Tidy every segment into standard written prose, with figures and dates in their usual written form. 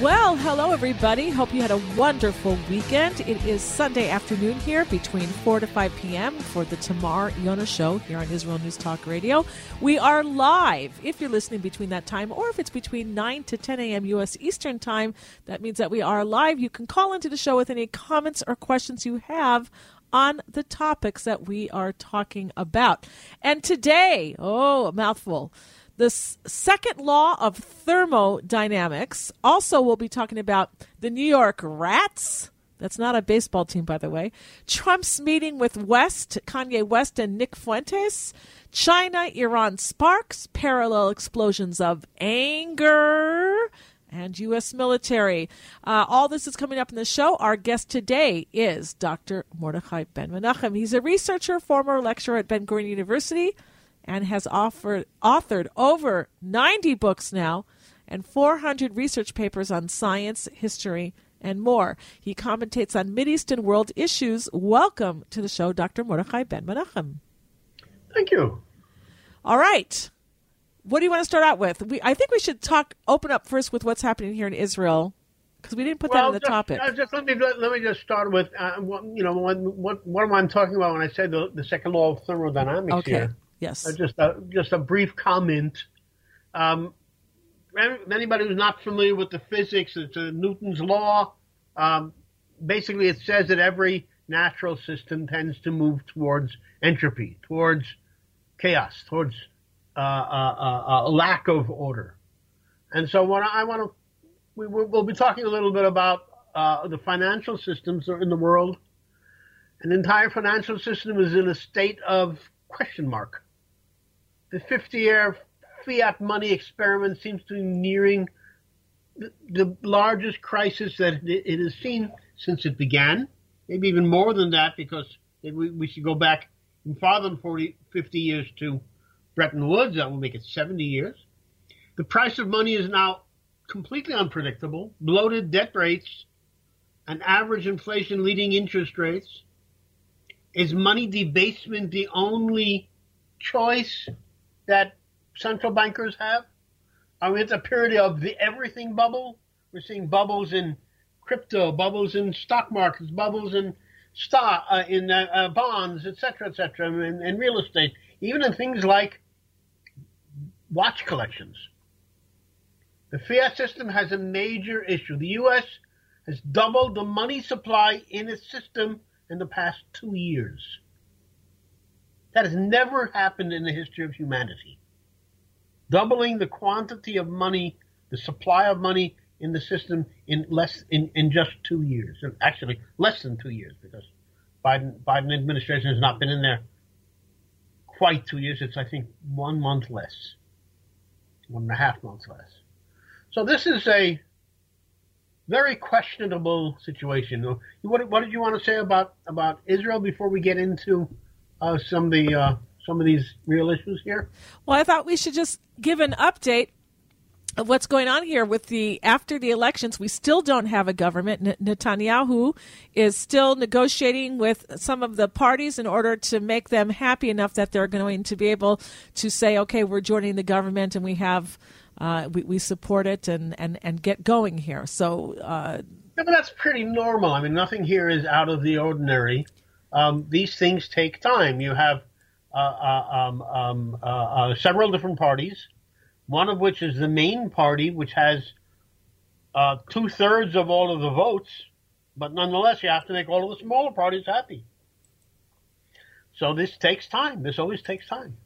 Well, hello, everybody. Hope you had a wonderful weekend. It is Sunday afternoon here between 4 to 5 p.m. for the Tamar Yonah Show here on Israel News Talk Radio. We are live if you're listening between that time, or if it's between 9 to 10 a.m. U.S. Eastern Time. That means that we are live. You can call into the show with any comments or questions you have on the topics that we are talking about. And today, oh, a mouthful. The second law of thermodynamics. Also, we'll be talking about the New York Rats. That's not a baseball team, by the way. Trump's meeting with West, Kanye West and Nick Fuentes. China, Iran sparks, parallel explosions of anger, and U.S. military. All this is coming up in the show. Our guest today is Dr. Mordechai Ben-Menachem. He's a researcher, former lecturer at Ben-Gurion University, and has authored over 90 books now and 400 research papers on science, history, and more. He commentates on Mideast and world issues. Welcome to the show, Dr. Mordechai Ben-Menachem. Thank you. All right. What do you want to start out with? I think we should open up first with what's happening here in Israel, because we didn't put that in the topic. Let me just start with what am I talking about when I say the second law of thermodynamics here? Yes. Just a brief comment. Anybody who's not familiar with the physics, it's Newton's law. Basically, it says that every natural system tends to move towards entropy, towards chaos, towards a lack of order. And so, we'll be talking a little bit about the financial systems in the world. An entire financial system is in a state of question mark. The 50-year fiat money experiment seems to be nearing the largest crisis that it has seen since it began, maybe even more than that, because we should go back farther than 50 years to Bretton Woods. That will make it 70 years. The price of money is now completely unpredictable, bloated debt rates, and average inflation leading interest rates. Is money debasement the only choice that central bankers have? I mean, it's a period of the everything bubble. We're seeing bubbles in crypto, bubbles in stock markets, bubbles in bonds, et cetera, and real estate, even in things like watch collections. The fiat system has a major issue. The U.S. has doubled the money supply in its system in the past 2 years. That has never happened in the history of humanity. Doubling the quantity of money, the supply of money in the system in just 2 years. Actually, less than 2 years, because Biden administration has not been in there quite 2 years. It's, I think, 1 month less. 1.5 months less. So this is a very questionable situation. What did you want to say about Israel before we get into some of these real issues here? Well, I thought we should just give an update of what's going on here with after the elections. We still don't have a government. Netanyahu is still negotiating with some of the parties in order to make them happy enough that they're going to be able to say, okay, we're joining the government and we have. We support it and get going here. So but that's pretty normal. I mean, nothing here is out of the ordinary. These things take time. You have several different parties, one of which is the main party, which has 2/3 of all of the votes. But nonetheless, you have to make all of the smaller parties happy. So this takes time. This always takes time.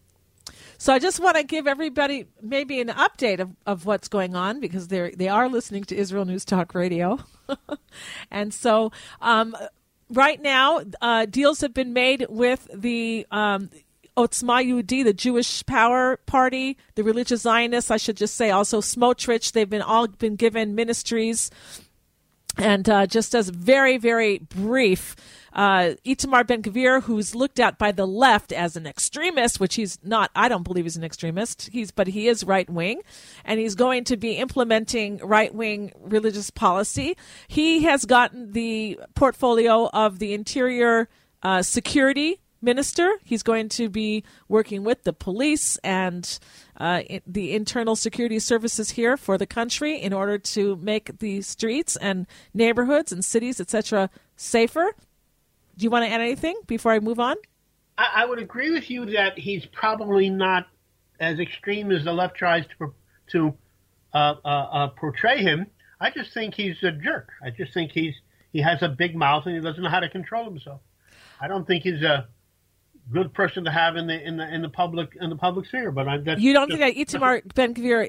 So I just want to give everybody maybe an update of what's going on, because they are listening to Israel News Talk Radio. And so right now, deals have been made with the Otzma Yehudit, the Jewish Power Party, the religious Zionists, I should just say, also Smotrich. They've all been given ministries. And just as very, very brief, Itamar Ben-Gvir, who's looked at by the left as an extremist, which he's not. I don't believe he's an extremist. But he is right wing, and he's going to be implementing right wing religious policy. He has gotten the portfolio of the Interior Security Minister. He's going to be working with the police and the internal security services here for the country in order to make the streets and neighborhoods and cities, etc., safer. Do you want to add anything before I move on? I would agree with you that he's probably not as extreme as the left tries to portray him. I just think he's a jerk. I just think he has a big mouth and he doesn't know how to control himself. I don't think he's a good person to have in the public sphere. But you don't think that Itamar Ben-Gvir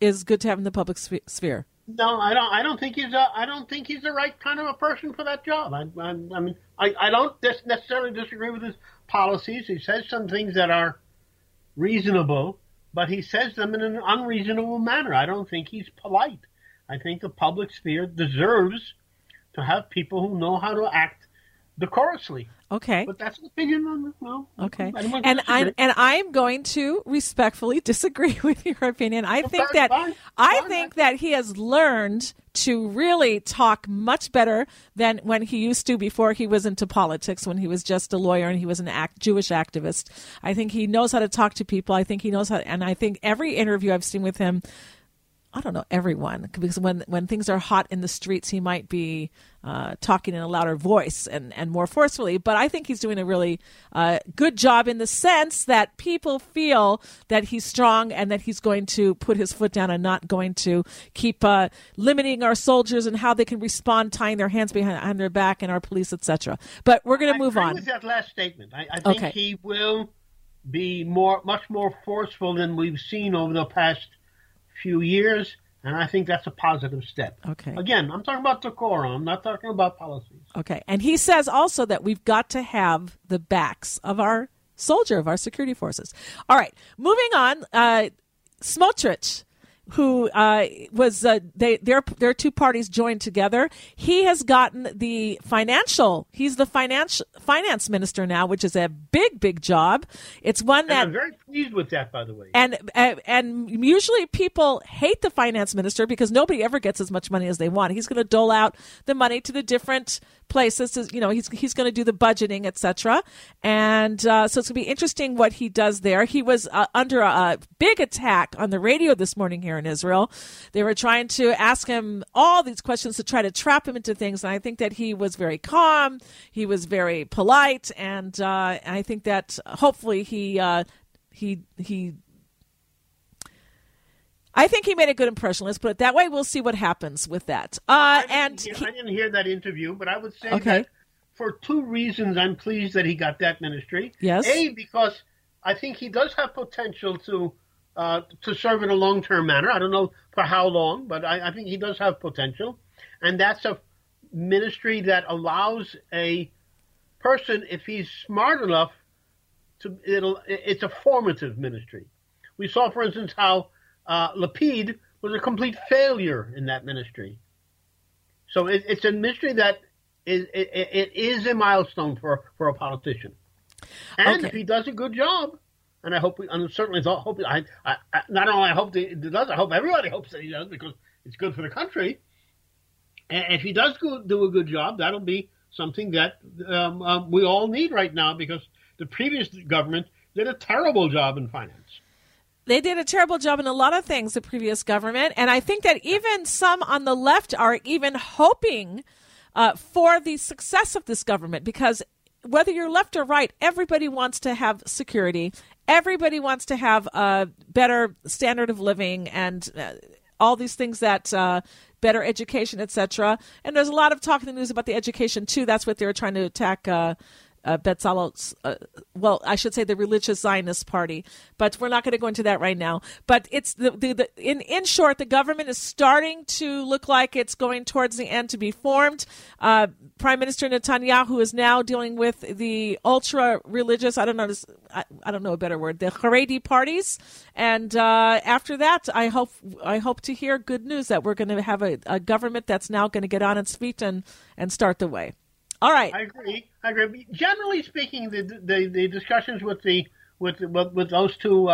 is good to have in the public sphere? No, I don't think he's the right kind of a person for that job. I mean, I don't necessarily disagree with his policies. He says some things that are reasonable, but he says them in an unreasonable manner. I don't think he's polite. I think the public sphere deserves to have people who know how to act decorously. Okay. But that's an opinion on no. Okay. I'm going to respectfully disagree with your opinion. I think that he has learned to really talk much better than when he used to before he was into politics, when he was just a lawyer and he was an Jewish activist. I think he knows how to talk to people. I think he knows how to, and I think every interview I've seen with him, I don't know, everyone, because when things are hot in the streets, he might be talking in a louder voice and more forcefully. But I think he's doing a really good job in the sense that people feel that he's strong and that he's going to put his foot down and not going to keep limiting our soldiers and how they can respond, tying their hands behind their back, and our police, etc. But we're going to move on. I agree with that last statement. I think he will be much more forceful than we've seen over the past few years, and I think that's a positive step. Okay. Again, I'm talking about decorum. I'm not talking about policies. Okay. And he says also that we've got to have the backs of our soldier, of our security forces. All right. Moving on, Smotrich, who was their two parties joined together. He has gotten the finance minister now, which is a big job. It's one that I'm very pleased with that, by the way. And usually people hate the finance minister because nobody ever gets as much money as they want. He's going to dole out the money to the different places. To, you know, he's going to do the budgeting, etc. And so it's going to be interesting what he does there. He was under a big attack on the radio this morning here in Israel. They were trying to ask him all these questions to try to trap him into things. And I think that he was very calm. He was very polite. And I think that hopefully I think he made a good impression. Let's put it that way. We'll see what happens with that. I didn't hear that interview, but I would say that for two reasons I'm pleased that he got that ministry. Yes. A, because I think he does have potential to serve in a long-term manner. I don't know for how long, but I think he does have potential. And that's a ministry that allows a person, if he's smart enough, it's a formative ministry. We saw, for instance, how Lapid was a complete failure in that ministry. So it's a ministry that is a milestone for a politician. And if he does a good job, and I hope, I hope everybody hopes that he does, because it's good for the country. And if he does do a good job, that'll be something that we all need right now, because the previous government did a terrible job in finance. They did a terrible job in a lot of things, the previous government. And I think that even some on the left are even hoping for the success of this government, because whether you're left or right, everybody wants to have security. Everybody wants to have a better standard of living and all these things that better education, etc. And there's a lot of talk in the news about the education, too. That's what they were trying to attack Betzalel's, well, I should say the religious Zionist party, but we're not going to go into that right now. But it's in short, the government is starting to look like it's going towards the end to be formed. Prime Minister Netanyahu is now dealing with the ultra religious, I don't know a better word, the Haredi parties. And after that, I hope to hear good news that we're going to have a government that's now going to get on its feet and start the way. All right. I agree. But generally speaking, the discussions with those two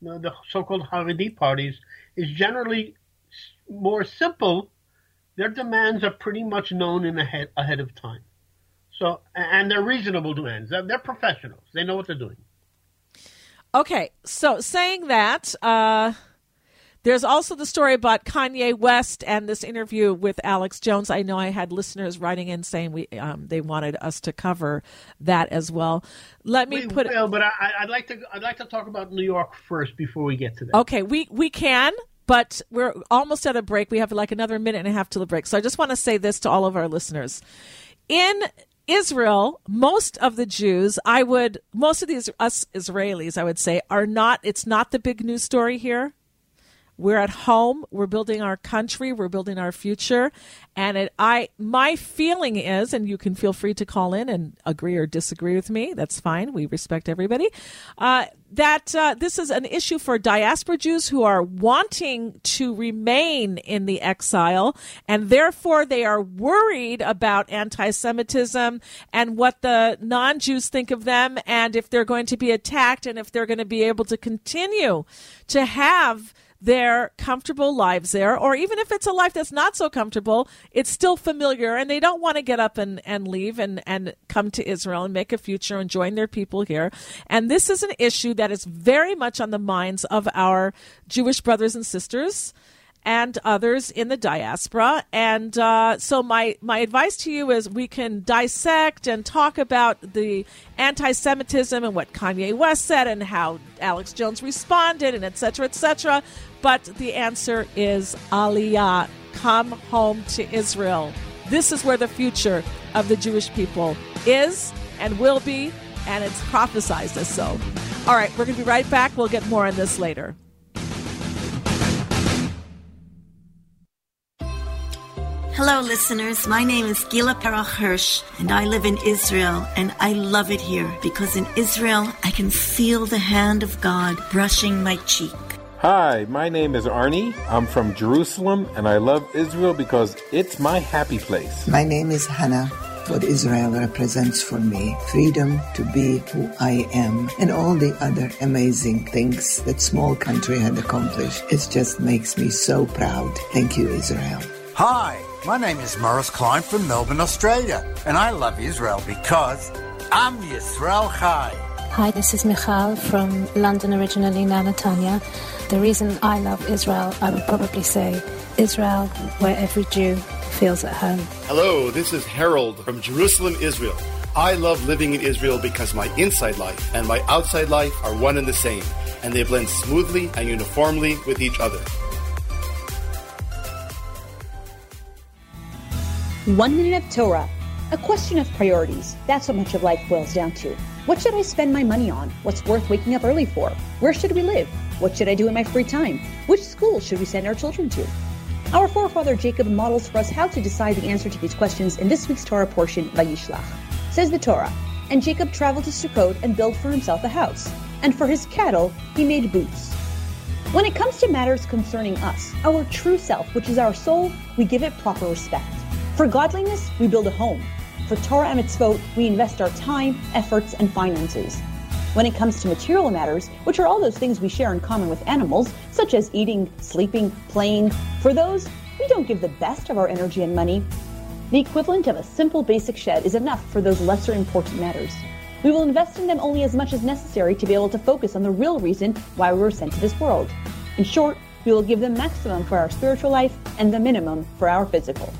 the so-called Haredi parties is generally more simple. Their demands are pretty much known in ahead of time. So, and they're reasonable demands. They're professionals. They know what they're doing. Okay. So saying that, there's also the story about Kanye West and this interview with Alex Jones. I know I had listeners writing in saying they wanted us to cover that as well. I'd like to talk about New York first before we get to that. Okay, we can, but we're almost at a break. We have like another minute and a half till the break. So I just want to say this to all of our listeners. In Israel, most of these Israelis, I would say, are not. It's not the big news story here. We're at home. We're building our country. We're building our future. And my feeling is, and you can feel free to call in and agree or disagree with me. That's fine. We respect everybody. That this is an issue for diaspora Jews who are wanting to remain in the exile, and therefore they are worried about anti-Semitism and what the non-Jews think of them, and if they're going to be attacked, and if they're going to be able to continue to have their comfortable lives there, or even if it's a life that's not so comfortable, it's still familiar, and they don't want to get up and leave and come to Israel and make a future and join their people here. And this is an issue that is very much on the minds of our Jewish brothers and sisters and others in the diaspora. And so my advice to you is we can dissect and talk about the anti-Semitism and what Kanye West said and how Alex Jones responded and et cetera, et cetera. But the answer is Aliyah. Come home to Israel. This is where the future of the Jewish people is and will be, and it's prophesized as so. All right, we're going to be right back. We'll get more on this later. Hello, listeners. My name is Gila Perach Hirsch, and I live in Israel, and I love it here because in Israel, I can feel the hand of God brushing my cheek. Hi, my name is Arnie. I'm from Jerusalem, and I love Israel because it's my happy place. My name is Hannah. What Israel represents for me, freedom to be who I am, and all the other amazing things that small country had accomplished. It just makes me so proud. Thank you, Israel. Hi, my name is Morris Klein from Melbourne, Australia, and I love Israel because I'm Yisrael Chai. Hi, this is Michal from London, originally, now Netanya. The reason I love Israel, I would probably say Israel, where every Jew feels at home. Hello, this is Harold from Jerusalem, Israel. I love living in Israel because my inside life and my outside life are one and the same, and they blend smoothly and uniformly with each other. 1 minute of Torah, a question of priorities. That's what much of life boils down to. What should I spend my money on? What's worth waking up early for? Where should we live? What should I do in my free time? Which school should we send our children to? Our forefather Jacob models for us how to decide the answer to these questions in this week's Torah portion, Vayishlach. Says the Torah, and Jacob traveled to Sukkot and built for himself a house, and for his cattle he made booths. When it comes to matters concerning us, our true self, which is our soul, we give it proper respect. For godliness, we build a home. For Torah and mitzvot, we invest our time, efforts, and finances. When it comes to material matters, which are all those things we share in common with animals, such as eating, sleeping, playing, for those, we don't give the best of our energy and money. The equivalent of a simple basic shed is enough for those lesser important matters. We will invest in them only as much as necessary to be able to focus on the real reason why we were sent to this world. In short, we will give the maximum for our spiritual life and the minimum for our physical.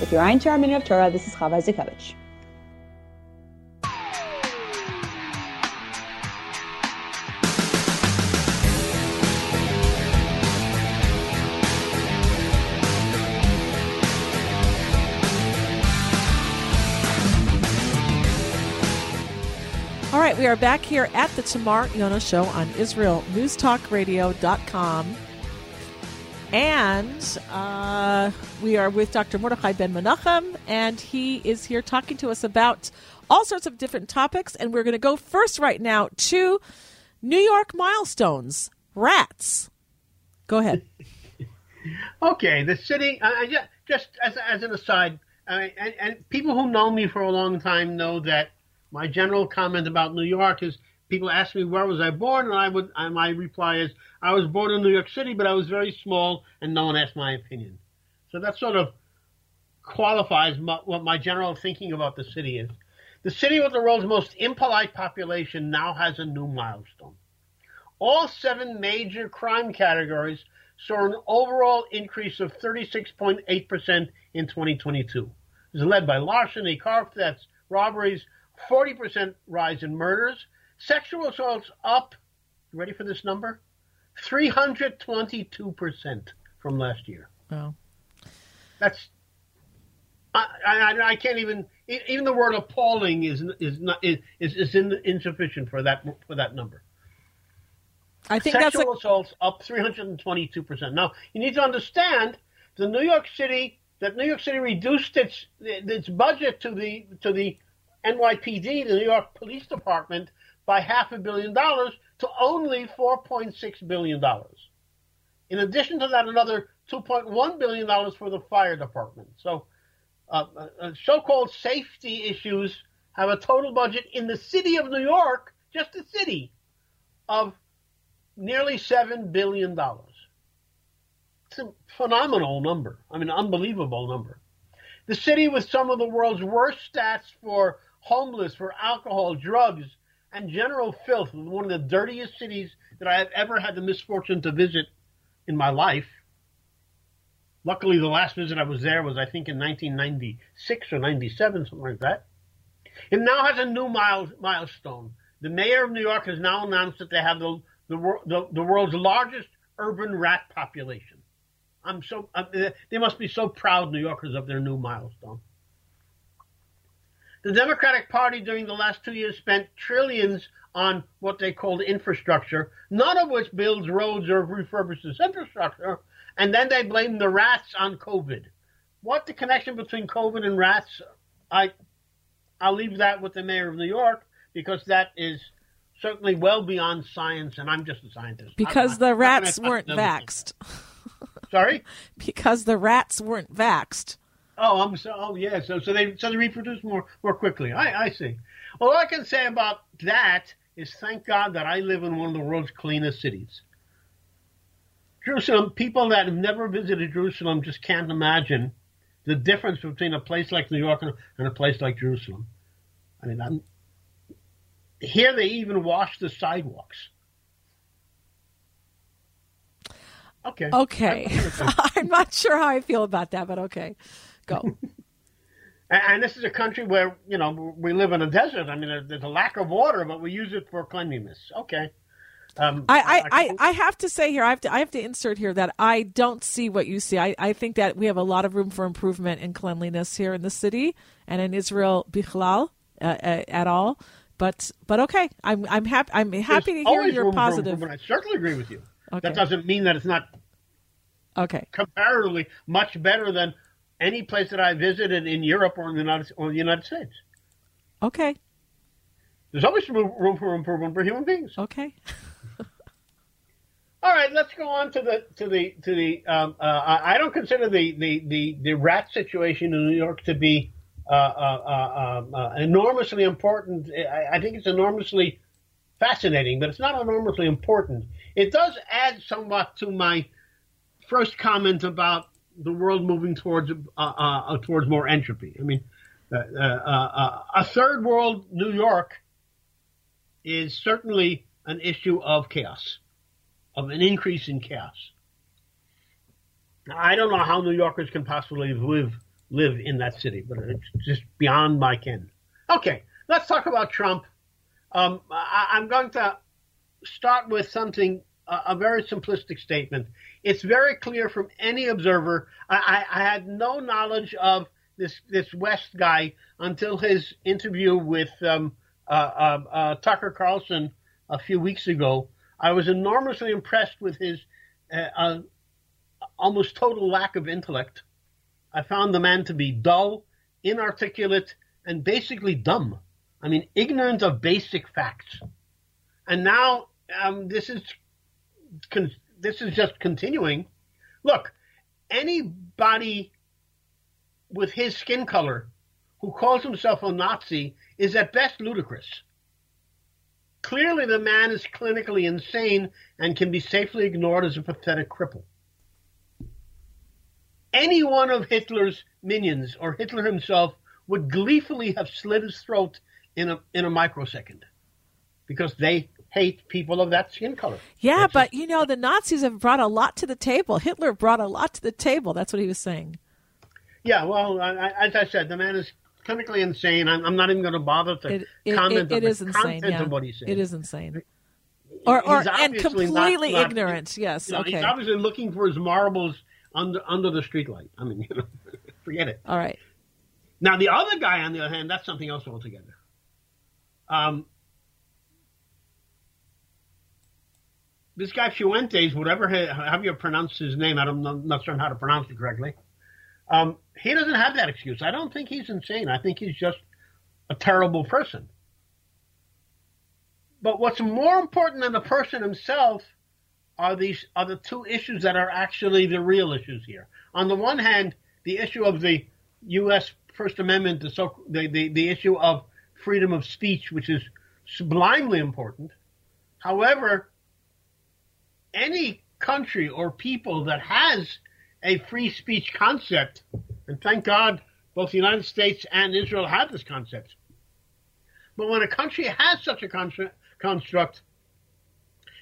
With your Ayin Torah Minute of Torah, this is Chava Zekovic. All right, we are back here at the Tamar Yonah Show on IsraelNewsTalkRadio.com. And we are with Dr. Mordechai Ben-Menachem, and he is here talking to us about all sorts of different topics. And we're going to go first right now to New York milestones, rats. Go ahead. Okay, the city, just as an aside, And people who know me for a long time know that my general comment about New York is, people ask me where was I born, and my reply is, I was born in New York City, but I was very small, and no one asked my opinion. So that sort of qualifies what my general thinking about the city is. The city with the world's most impolite population now has a new milestone. All seven major crime categories saw an overall increase of 36.8% in 2022. It was led by larceny, car thefts, robberies, 40% rise in murders, sexual assaults up, ready for this number? 322% from last year. Oh. That's... I can't even the word appalling is insufficient for that number. I think sexual assaults up 322%. Now you need to understand New York City reduced its budget to the NYPD, the New York Police Department, by $500 million to only $4.6 billion. In addition to that, another $2.1 billion for the fire department. So. So-called safety issues have a total budget in the city of New York, just the city, of nearly $7 billion. It's a phenomenal number. I mean, unbelievable number. The city with some of the world's worst stats for homeless, for alcohol, drugs, and general filth, one of the dirtiest cities that I have ever had the misfortune to visit in my life. Luckily, the last visit I was there was, I think, in 1996 or 97, something like that. It now has a new milestone. The mayor of New York has now announced that they have the world's largest urban rat population. They must be so proud, New Yorkers, of their new milestone. The Democratic Party during the last 2 years spent trillions on what they called infrastructure, none of which builds roads or refurbishes infrastructure. And then they blame the rats on COVID. What the connection between COVID and rats, I'll leave that with the mayor of New York, because that is certainly well beyond science, and I'm just a scientist. Because the rats weren't vaxxed. Sorry? Because the rats weren't vaxxed. So they reproduce more quickly. I see. Well, all I can say about that is thank God that I live in one of the world's cleanest cities. Jerusalem, people that have never visited Jerusalem just can't imagine the difference between a place like New York and a place like Jerusalem. I mean, here they even wash the sidewalks. Okay. Okay. I'm not sure how I feel about that, but okay. Go. And this is a country where, you know, we live in a desert. I mean, there's a lack of water, but we use it for cleanliness. Okay. I have to say here, I have to insert here that I don't see what you see. I think that we have a lot of room for improvement in cleanliness here in the city and in Israel bichlal at all. But okay, I'm happy to hear you're positive. I certainly agree with you. Okay. That doesn't mean that it's not comparatively much better than any place that I visited in Europe or in the United States. Okay. There's always room for improvement for human beings. Okay. All right, let's go on to the. I don't consider the rat situation in New York to be enormously important. I think it's enormously fascinating, but it's not enormously important. It does add somewhat to my first comment about the world moving towards more entropy. I mean, a third world New York is certainly an issue of chaos, of an increase in chaos. Now, I don't know how New Yorkers can possibly live in that city, but it's just beyond my ken. Okay, let's talk about Trump. I'm going to start with something, a very simplistic statement. It's very clear from any observer. I had no knowledge of this West guy until his interview with Tucker Carlson a few weeks ago. I was enormously impressed with his almost total lack of intellect. I found the man to be dull, inarticulate, and basically dumb. I mean, ignorant of basic facts. And now this is just continuing. Look, anybody with his skin color, who calls himself a Nazi, is at best ludicrous. Clearly, the man is clinically insane and can be safely ignored as a pathetic cripple. Any one of Hitler's minions or Hitler himself would gleefully have slit his throat in a microsecond, because they hate people of that skin color. Yeah, but, you know, the Nazis have brought a lot to the table. Hitler brought a lot to the table. That's what he was saying. Yeah, well, as I said, the man is clinically insane. I'm not even going to bother to comment on the content of what he's saying. It is insane. And completely ignorant, yes. You know, okay. He's obviously looking for his marbles under the streetlight. I mean, you know, forget it. All right. Now, the other guy, on the other hand, that's something else altogether. This guy Fuentes, whatever, however you pronounce his name, I'm not sure how to pronounce it correctly. He doesn't have that excuse. I don't think he's insane. I think he's just a terrible person. But what's more important than the person himself are the two issues that are actually the real issues here. On the one hand, the issue of the U.S. First Amendment, the issue of freedom of speech, which is sublimely important. However, any country or people that has a free speech concept, and thank God both the United States and Israel have this concept, but when a country has such a construct,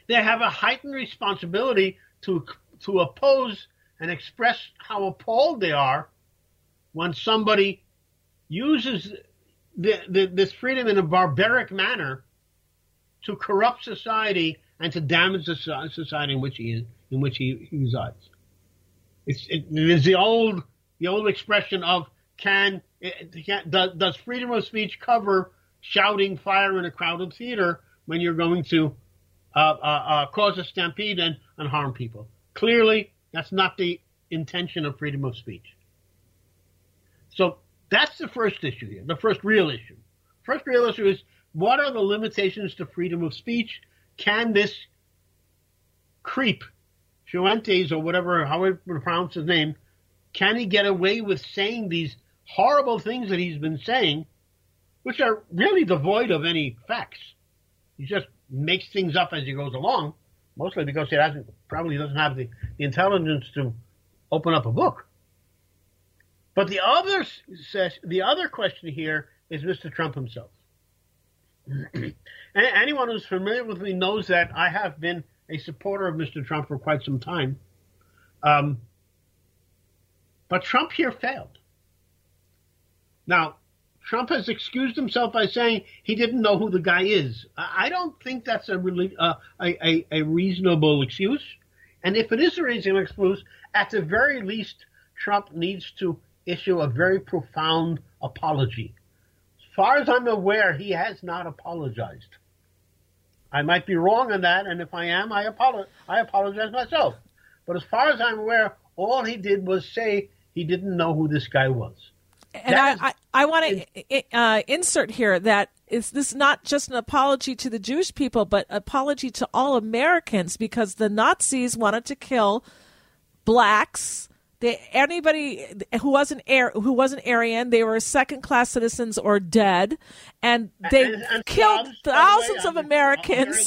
they have a heightened responsibility to oppose and express how appalled they are when somebody uses this freedom in a barbaric manner to corrupt society and to damage the society in which he resides. It is the old expression of does freedom of speech cover shouting fire in a crowded theater when you're going to cause a stampede and harm people? Clearly, that's not the intention of freedom of speech. So that's the first issue here, the first real issue. First real issue is, what are the limitations to freedom of speech? Can this creep, Fuentes or whatever, however you pronounce his name, can he get away with saying these horrible things that he's been saying, which are really devoid of any facts? He just makes things up as he goes along, mostly because he probably doesn't have the intelligence to open up a book. But the other question here is Mr. Trump himself. Anyone who's familiar with me knows that I have been a supporter of Mr. Trump for quite some time. But Trump here failed. Now, Trump has excused himself by saying he didn't know who the guy is. I don't think that's a reasonable excuse. And if it is a reasonable excuse, at the very least, Trump needs to issue a very profound apology. As far as I'm aware, he has not apologized. I might be wrong on that, and if I am, I apologize myself. But as far as I'm aware, all he did was say he didn't know who this guy was. And I want to insert here that this is not just an apology to the Jewish people, but apology to all Americans, because the Nazis wanted to kill blacks. Anybody who wasn't Aryan, they were second-class citizens or dead, and they killed thousands of Americans.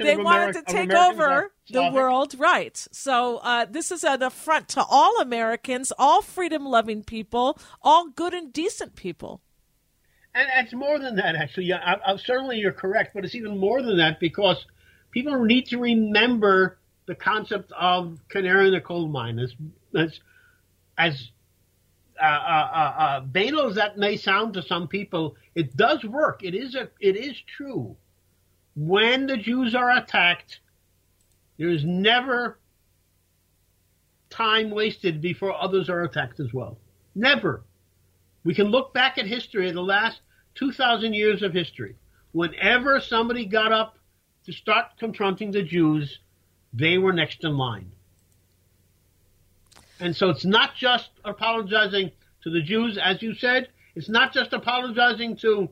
They wanted to take over the world, right? So this is an affront to all Americans, all freedom-loving people, all good and decent people. And it's more than that, actually. Yeah, certainly you're correct, but it's even more than that, because people need to remember the concept of canary in the coal mine. As banal as that may sound to some people, it does work. It is true. When the Jews are attacked, there is never time wasted before others are attacked as well. Never. We can look back at history, the last 2,000 years of history. Whenever somebody got up to start confronting the Jews, they were next in line. And so it's not just apologizing to the Jews, as you said. It's not just apologizing to,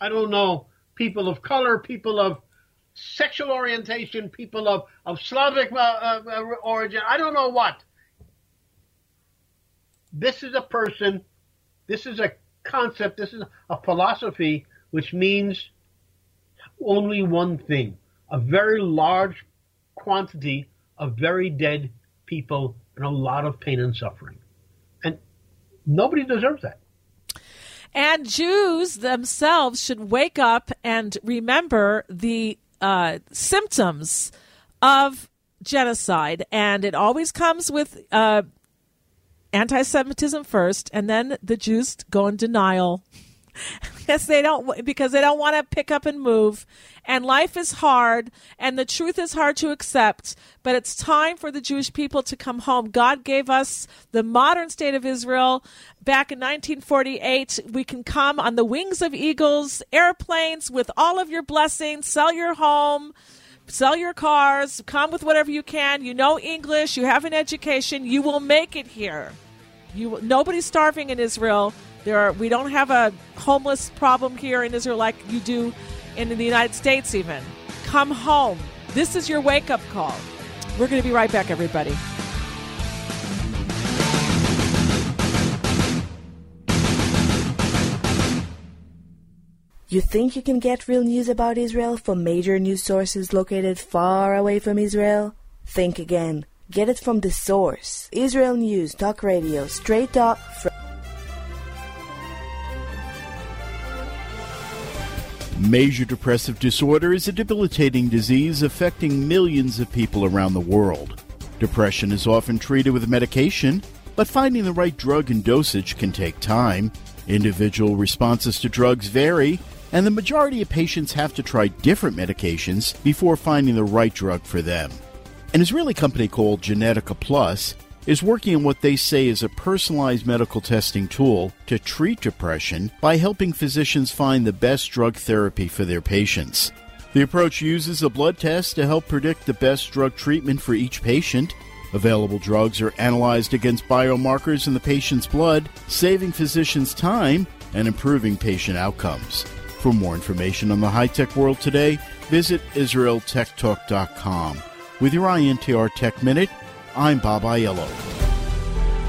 I don't know, people of color, people of sexual orientation, people of Slavic origin. I don't know what. This is a person This is a concept, this is a philosophy which means only one thing: a very large quantity of very dead people and a lot of pain and suffering. And nobody deserves that. And Jews themselves should wake up and remember the symptoms of genocide. And it always comes with anti-Semitism first, and then the Jews go in denial. Because they don't want to pick up and move, and life is hard, and the truth is hard to accept, but it's time for the Jewish people to come home. God gave us the modern state of Israel back in 1948. We can come on the wings of eagles, airplanes, with all of your blessings, sell your home, sell your cars, come with whatever you can. You know English, you have an education, you will make it here. Nobody's starving in Israel. We don't have a homeless problem here in Israel like you do in the United States even. Come home. This is your wake-up call. We're going to be right back, everybody. You think you can get real news about Israel from major news sources located far away from Israel? Think again. Get it from the source. Israel News Talk Radio. Straight talk from... Major depressive disorder is a debilitating disease affecting millions of people around the world. Depression is often treated with medication, but finding the right drug and dosage can take time. Individual responses to drugs vary, and the majority of patients have to try different medications before finding the right drug for them. An Israeli company called Genetica Plus is working on what they say is a personalized medical testing tool to treat depression by helping physicians find the best drug therapy for their patients. The approach uses a blood test to help predict the best drug treatment for each patient. Available drugs are analyzed against biomarkers in the patient's blood, saving physicians time and improving patient outcomes. For more information on the high-tech world today, visit IsraelTechTalk.com. With your INTR Tech Minute, I'm Baba Yellow.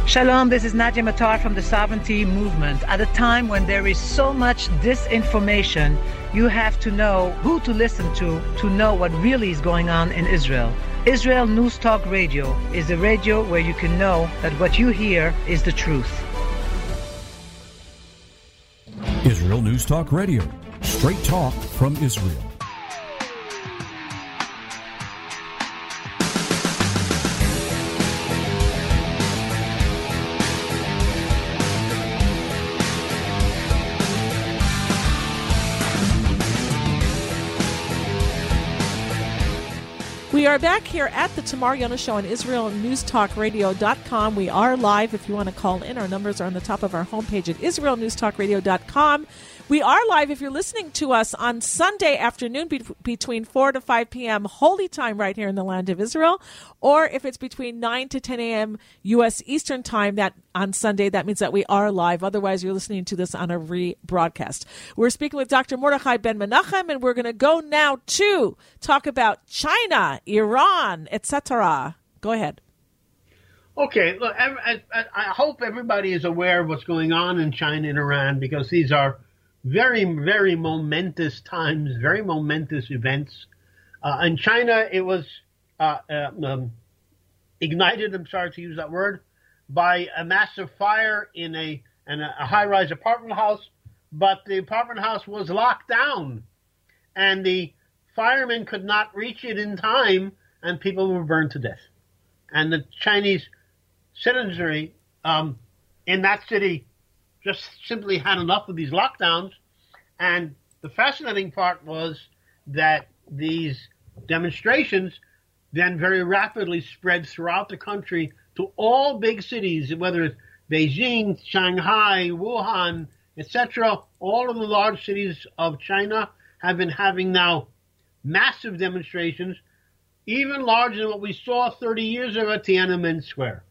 Shalom, this is Nadia Mattar from the Sovereignty Movement. At a time when there is so much disinformation, you have to know who to listen to know what really is going on in Israel. Israel News Talk Radio is the radio where you can know that what you hear is the truth. Israel News Talk Radio. Straight talk from Israel. We are back here at the Tamar Yonah Show on IsraelNewsTalkRadio.com. We are live if you want to call in. Our numbers are on the top of our homepage at IsraelNewsTalkRadio.com. We are live if you're listening to us on Sunday afternoon between 4 to 5 p.m. Holy Time right here in the land of Israel, or if it's between 9 to 10 a.m. U.S. Eastern Time that on Sunday. That means that we are live. Otherwise, you're listening to this on a rebroadcast. We're speaking with Dr. Mordechai Ben-Menachem, and we're going to go now to talk about China, Iran, etc. Go ahead. Okay. Look, I hope everybody is aware of what's going on in China and Iran, because these are very, very momentous times, very momentous events. In China, it was ignited, I'm sorry to use that word, by a massive fire in a high-rise apartment house, but the apartment house was locked down, and the firemen could not reach it in time, and people were burned to death. And the Chinese citizenry in that city just simply had enough of these lockdowns. And the fascinating part was that these demonstrations then very rapidly spread throughout the country to all big cities, whether it's Beijing, Shanghai, Wuhan, etc. All of the large cities of China have been having now massive demonstrations, even larger than what we saw 30 years ago at Tiananmen Square.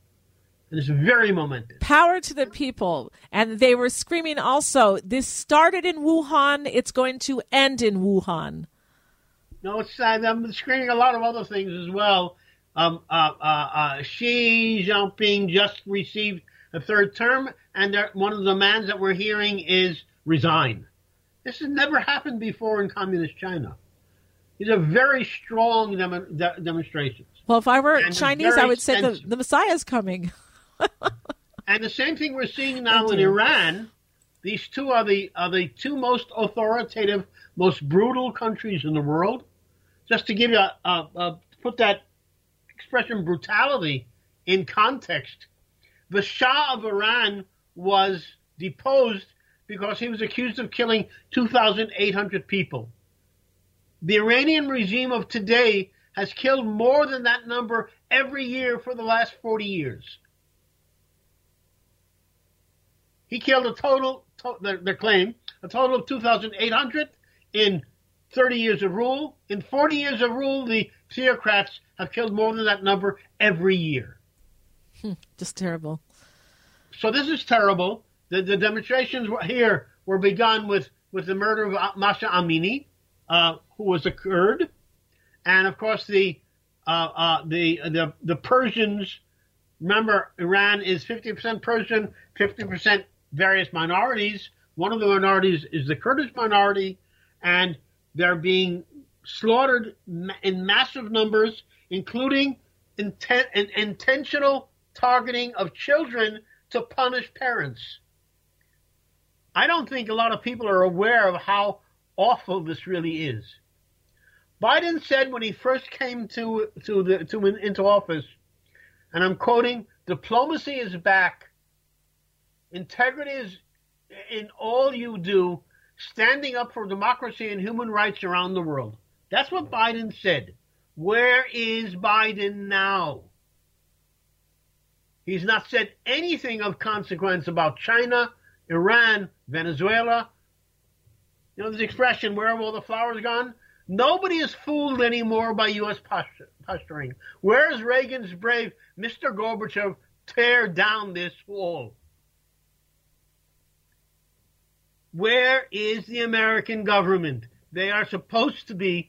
And it's very momentous. Power to the people. And they were screaming also, this started in Wuhan, it's going to end in Wuhan. No, it's I'm screaming a lot of other things as well. Xi Jinping just received a third term, and one of the demands that we're hearing is resign. This has never happened before in communist China. These are very strong demonstrations. Well, if I were Chinese, I would say the Messiah is coming. And the same thing we're seeing now in Iran. These two are the two most authoritative, most brutal countries in the world. Just to give you put that expression brutality in context, the Shah of Iran was deposed because he was accused of killing 2,800 people. The Iranian regime of today has killed more than that number every year for the last 40 years. He killed a total of 2,800 in 30 years of rule. In 40 years of rule, the theocrats have killed more than that number every year. Just terrible. So this is terrible. The demonstrations here were begun with the murder of Masha Amini, who was a Kurd, and of course the Persians. Remember, Iran is 50% Persian, 50% various minorities. One of the minorities is the Kurdish minority, and they're being slaughtered in massive numbers, including intentional targeting of children to punish parents. I don't think a lot of people are aware of how awful this really is. Biden said when he first came into office, and I'm quoting, "Diplomacy is back. Integrity is in all you do, standing up for democracy and human rights around the world." That's what Biden said. Where is Biden now? He's not said anything of consequence about China, Iran, Venezuela. You know this expression, where have all the flowers gone? Nobody is fooled anymore by U.S. posturing. Where is Reagan's brave Mr. Gorbachev, tear down this wall? Where is the American government? They are supposed to be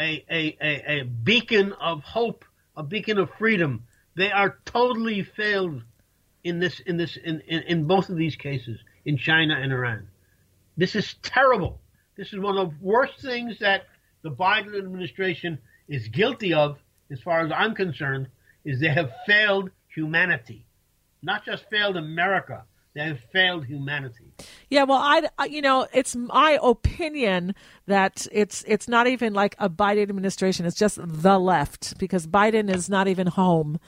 a beacon of hope, a beacon of freedom. They are totally failed in both of these cases, in China and Iran. This is terrible. This is one of the worst things that the Biden administration is guilty of, as far as I'm concerned, is they have failed humanity. Not just failed America, they have failed humanity. Yeah, well, it's my opinion that it's not even like a Biden administration. It's just the left, because Biden is not even home.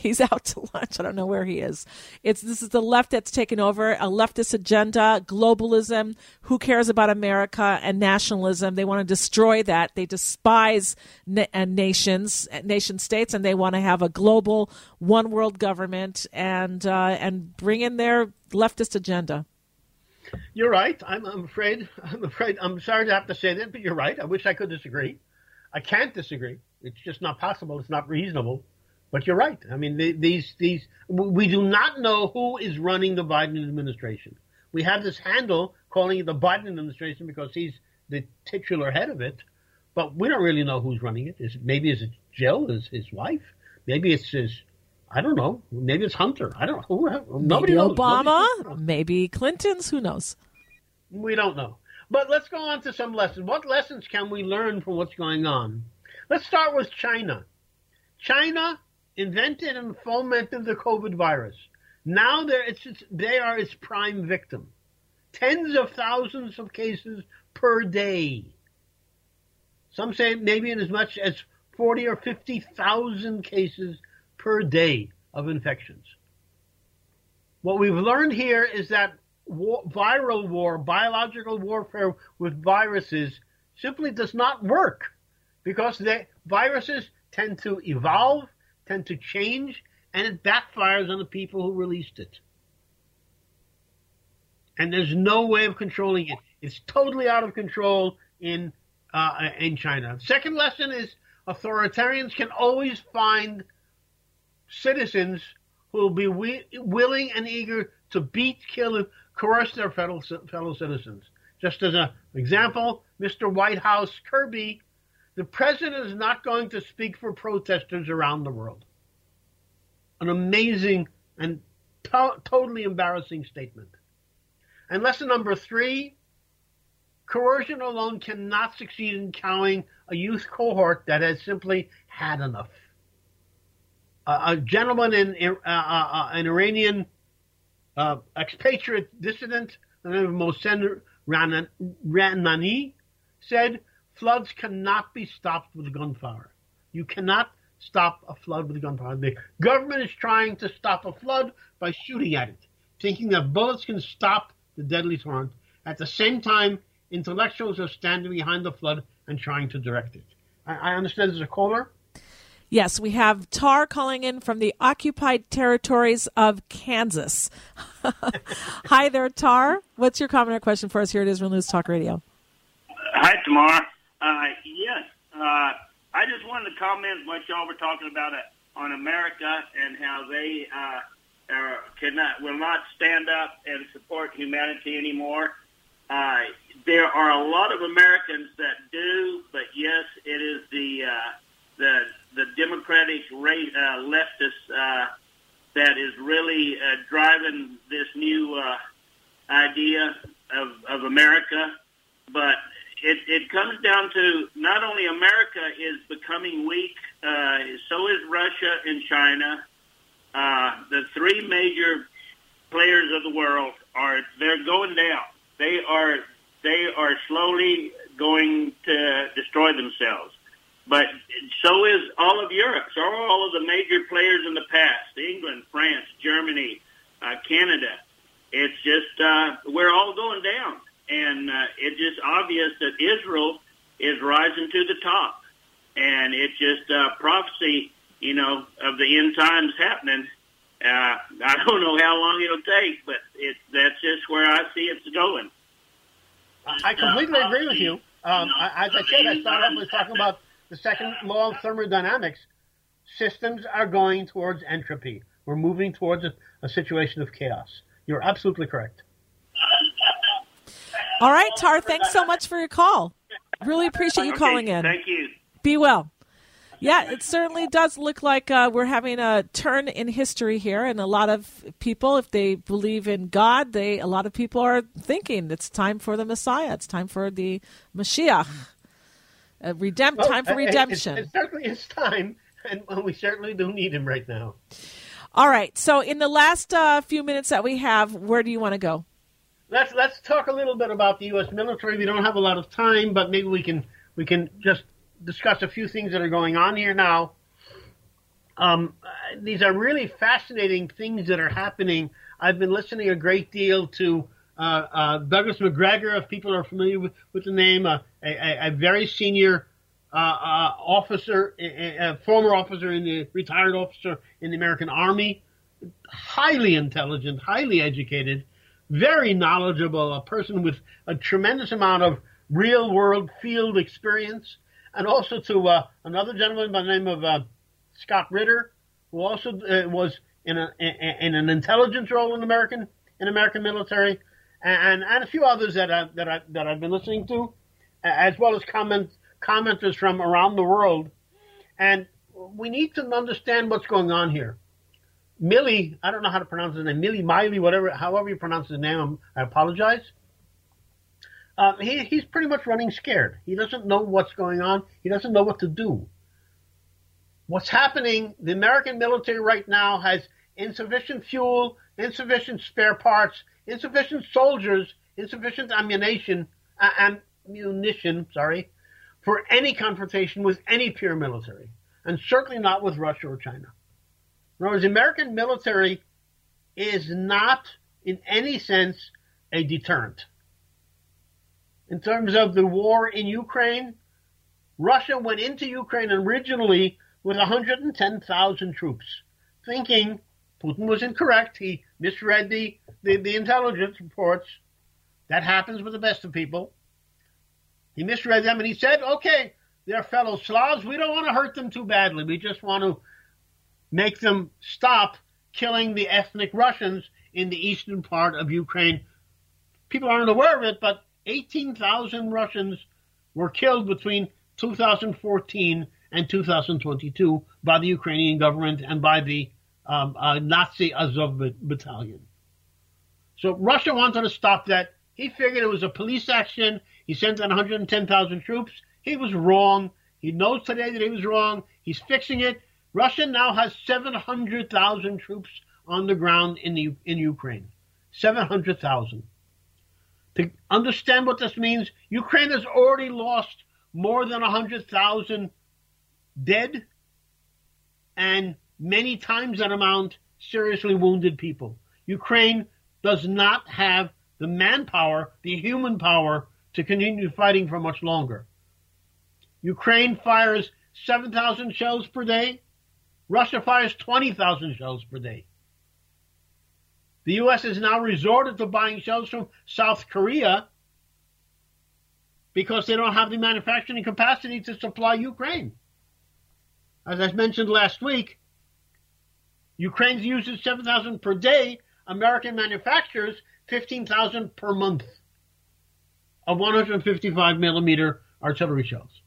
He's out to lunch. I don't know where he is. This is the left that's taken over, a leftist agenda, globalism, who cares about America, and nationalism. They want to destroy that. They despise nation states, and they want to have a global one world government and bring in their leftist agenda. You're right. I'm afraid. I'm sorry to have to say that, but you're right. I wish I could disagree. I can't disagree. It's just not possible. It's not reasonable. But you're right. I mean, these. We do not know who is running the Biden administration. We have this handle calling it the Biden administration because he's the titular head of it, but we don't really know who's running it. Maybe it's Jill, is his wife. Maybe it's his. I don't know. Maybe it's Hunter. I don't know. Nobody knows. Obama. Maybe Clinton's. Who knows? We don't know. But let's go on to some lessons. What lessons can we learn from what's going on? Let's start with China. China invented and fomented the COVID virus. Now they are its prime victim. Tens of thousands of cases per day. Some say maybe in as much as 40 or 50,000 cases per day of infections. What we've learned here is that viral war, biological warfare with viruses simply does not work, because viruses tend to evolve, tend to change, and it backfires on the people who released it. And there's no way of controlling it. It's totally out of control in China. Second lesson is authoritarians can always find citizens who will be willing and eager to beat, kill, and coerce their fellow citizens. Just as an example, Mr. White House Kirby, the president is not going to speak for protesters around the world. An amazing and Totally embarrassing statement. And lesson number three, coercion alone cannot succeed in cowing a youth cohort that has simply had enough. A gentleman, an Iranian expatriate dissident, the name of Mohsen Ranani, said, floods cannot be stopped with gunfire. You cannot stop a flood with gunfire. The government is trying to stop a flood by shooting at it, thinking that bullets can stop the deadly torrent. At the same time, intellectuals are standing behind the flood and trying to direct it. I understand there's a caller. Yes, we have Tar calling in from the occupied territories of Kansas. Hi there, Tar. What's your comment or question for us here at Israel News Talk Radio? Hi, Tamar. I just wanted to comment what y'all were talking about on America and how they will not stand up and support humanity anymore. There are a lot of Americans that do, but yes, it is the democratic leftists that is really driving this new idea of America. But it comes down to not only America is becoming weak, so is Russia and China. The three major players of the world they're going down. They are slowly going to destroy themselves. But so is all of Europe. So are all of the major players in the past, England, France, Germany, Canada. It's just we're all going down. And it's just obvious that Israel is rising to the top. And it's just prophecy, of the end times happening. I don't know how long it'll take, but that's just where I see it's going. I completely agree with you. As I said, I started off with talking about the second law of thermodynamics. Systems are going towards entropy. We're moving towards a situation of chaos. You're absolutely correct. All right, Tar, thanks so much for your call. Really appreciate you calling in. Thank you. Be well. Yeah, it certainly does look like we're having a turn in history here, and a lot of people, if they believe in God, a lot of people are thinking it's time for the Messiah. It's time for the Mashiach. Time for redemption. It certainly is time, and we certainly do need him right now. All right, so in the last few minutes that we have, where do you want to go? Let's talk a little bit about the U.S. military. We don't have a lot of time, but maybe we can just discuss a few things that are going on here now. These are really fascinating things that are happening. I've been listening a great deal to Douglas McGregor, if people are familiar with the name, a very senior officer, a former officer, retired officer in the American Army, highly intelligent, highly educated, very knowledgeable, a person with a tremendous amount of real-world field experience, and also to another gentleman by the name of Scott Ritter, who also was in an intelligence role in American military, and a few others that I've been listening to, as well as commenters from around the world. And we need to understand what's going on here. Milley, I don't know how to pronounce his name, however you pronounce his name, I apologize. He's pretty much running scared. He doesn't know what's going on. He doesn't know what to do. What's happening, the American military right now has insufficient fuel, insufficient spare parts, insufficient soldiers, insufficient ammunition, for any confrontation with any peer military, and certainly not with Russia or China. In other words, the American military is not, in any sense, a deterrent. In terms of the war in Ukraine, Russia went into Ukraine originally with 110,000 troops, thinking Putin was incorrect. He misread the intelligence reports. That happens with the best of people. He misread them, and he said, okay, they're fellow Slavs. We don't want to hurt them too badly. We just want to make them stop killing the ethnic Russians in the eastern part of Ukraine. People aren't aware of it, but 18,000 Russians were killed between 2014 and 2022 by the Ukrainian government and by the Nazi Azov battalion. So Russia wanted to stop that. He figured it was a police action. He sent in 110,000 troops. He was wrong. He knows today that he was wrong. He's fixing it. Russia now has 700,000 troops on the ground in Ukraine. 700,000. To understand what this means, Ukraine has already lost more than 100,000 dead and many times that amount seriously wounded people. Ukraine does not have the manpower, the human power, to continue fighting for much longer. Ukraine fires 7,000 shells per day. Russia fires 20,000 shells per day. The U.S. has now resorted to buying shells from South Korea because they don't have the manufacturing capacity to supply Ukraine. As I mentioned last week, Ukraine uses 7,000 per day. American manufacturers 15,000 per month of 155 millimeter artillery shells.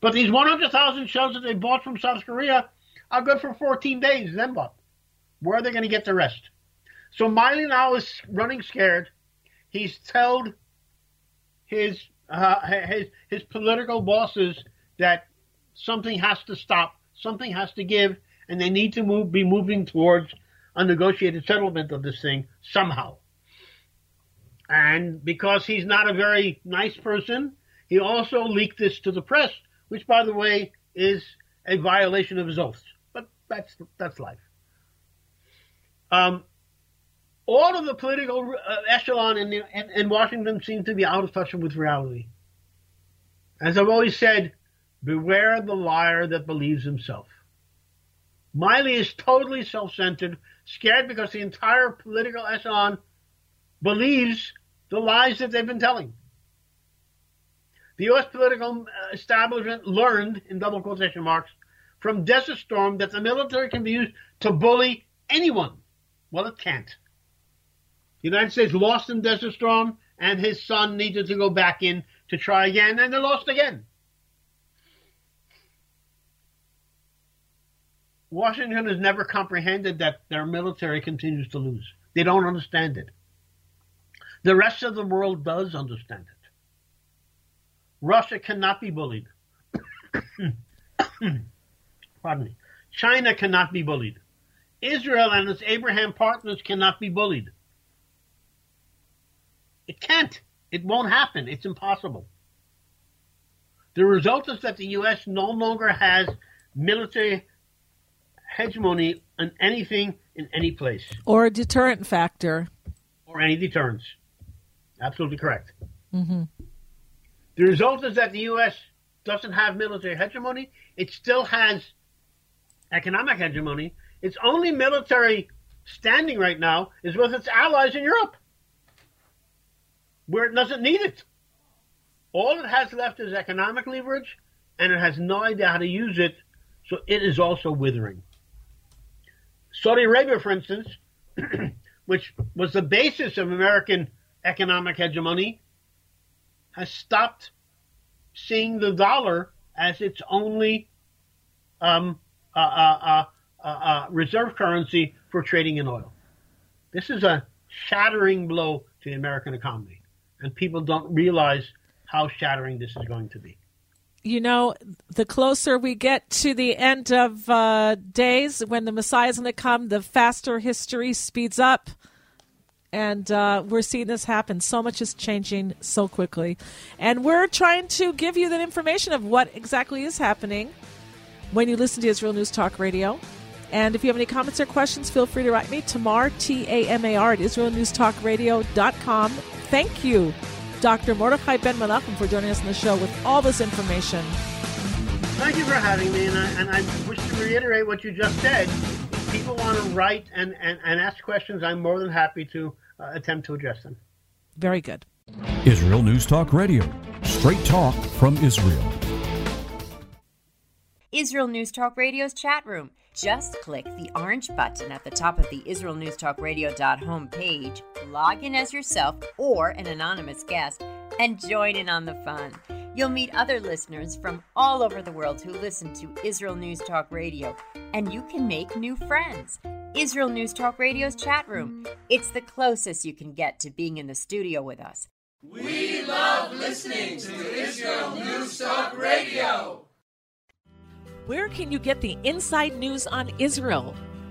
But these 100,000 shells that they bought from South Korea are good for 14 days. Then what? Where are they going to get the rest? So Milley now is running scared. He's told his political bosses that something has to stop, something has to give, and they need to be moving towards a negotiated settlement of this thing somehow. And because he's not a very nice person, he also leaked this to the press, which, by the way, is a violation of his oaths. But that's life. All of the political echelon in Washington seem to be out of touch with reality. As I've always said, beware the liar that believes himself. Milley is totally self-centered, scared because the entire political echelon believes the lies that they've been telling. The U.S. political establishment learned, in double quotation marks, from Desert Storm that the military can be used to bully anyone. Well, it can't. The United States lost in Desert Storm, and his son needed to go back in to try again, and they lost again. Washington has never comprehended that their military continues to lose. They don't understand it. The rest of the world does understand it. Russia cannot be bullied. Pardon me. China cannot be bullied. Israel and its Abraham partners cannot be bullied. It can't. It won't happen. It's impossible. The result is that the U.S. no longer has military hegemony on anything in any place. Or a deterrent factor. Or any deterrence. Absolutely correct. Mm-hmm. The result is that the U.S. doesn't have military hegemony. It still has economic hegemony. Its only military standing right now is with its allies in Europe, where it doesn't need it. All it has left is economic leverage, and it has no idea how to use it, so it is also withering. Saudi Arabia, for instance, which was the basis of American economic hegemony, has stopped seeing the dollar as its only reserve currency for trading in oil. This is a shattering blow to the American economy, and people don't realize how shattering this is going to be. You know, the closer we get to the end of days when the Messiah is going to come, the faster history speeds up. And we're seeing this happen. So much is changing so quickly. And we're trying to give you that information of what exactly is happening when you listen to Israel News Talk Radio. And if you have any comments or questions, feel free to write me, Tamar, T-A-M-A-R, at IsraelNewsTalkRadio.com. Thank you, Dr. Mordechai Ben-Menachem, for joining us on the show with all this information. Thank you for having me. And I wish to reiterate what you just said. People want to write and ask questions. I'm more than happy to attempt to address them. Very good. Israel News Talk Radio. Straight talk from Israel. Israel News Talk Radio's chat room. Just click the orange button at the top of the IsraelNewsTalkRadio.com page. Log in as yourself or an anonymous guest and join in on the fun. You'll meet other listeners from all over the world who listen to Israel News Talk Radio, and you can make new friends. Israel News Talk Radio's chat room. It's the closest you can get to being in the studio with us. We love listening to Israel News Talk Radio. Where can you get the inside news on Israel?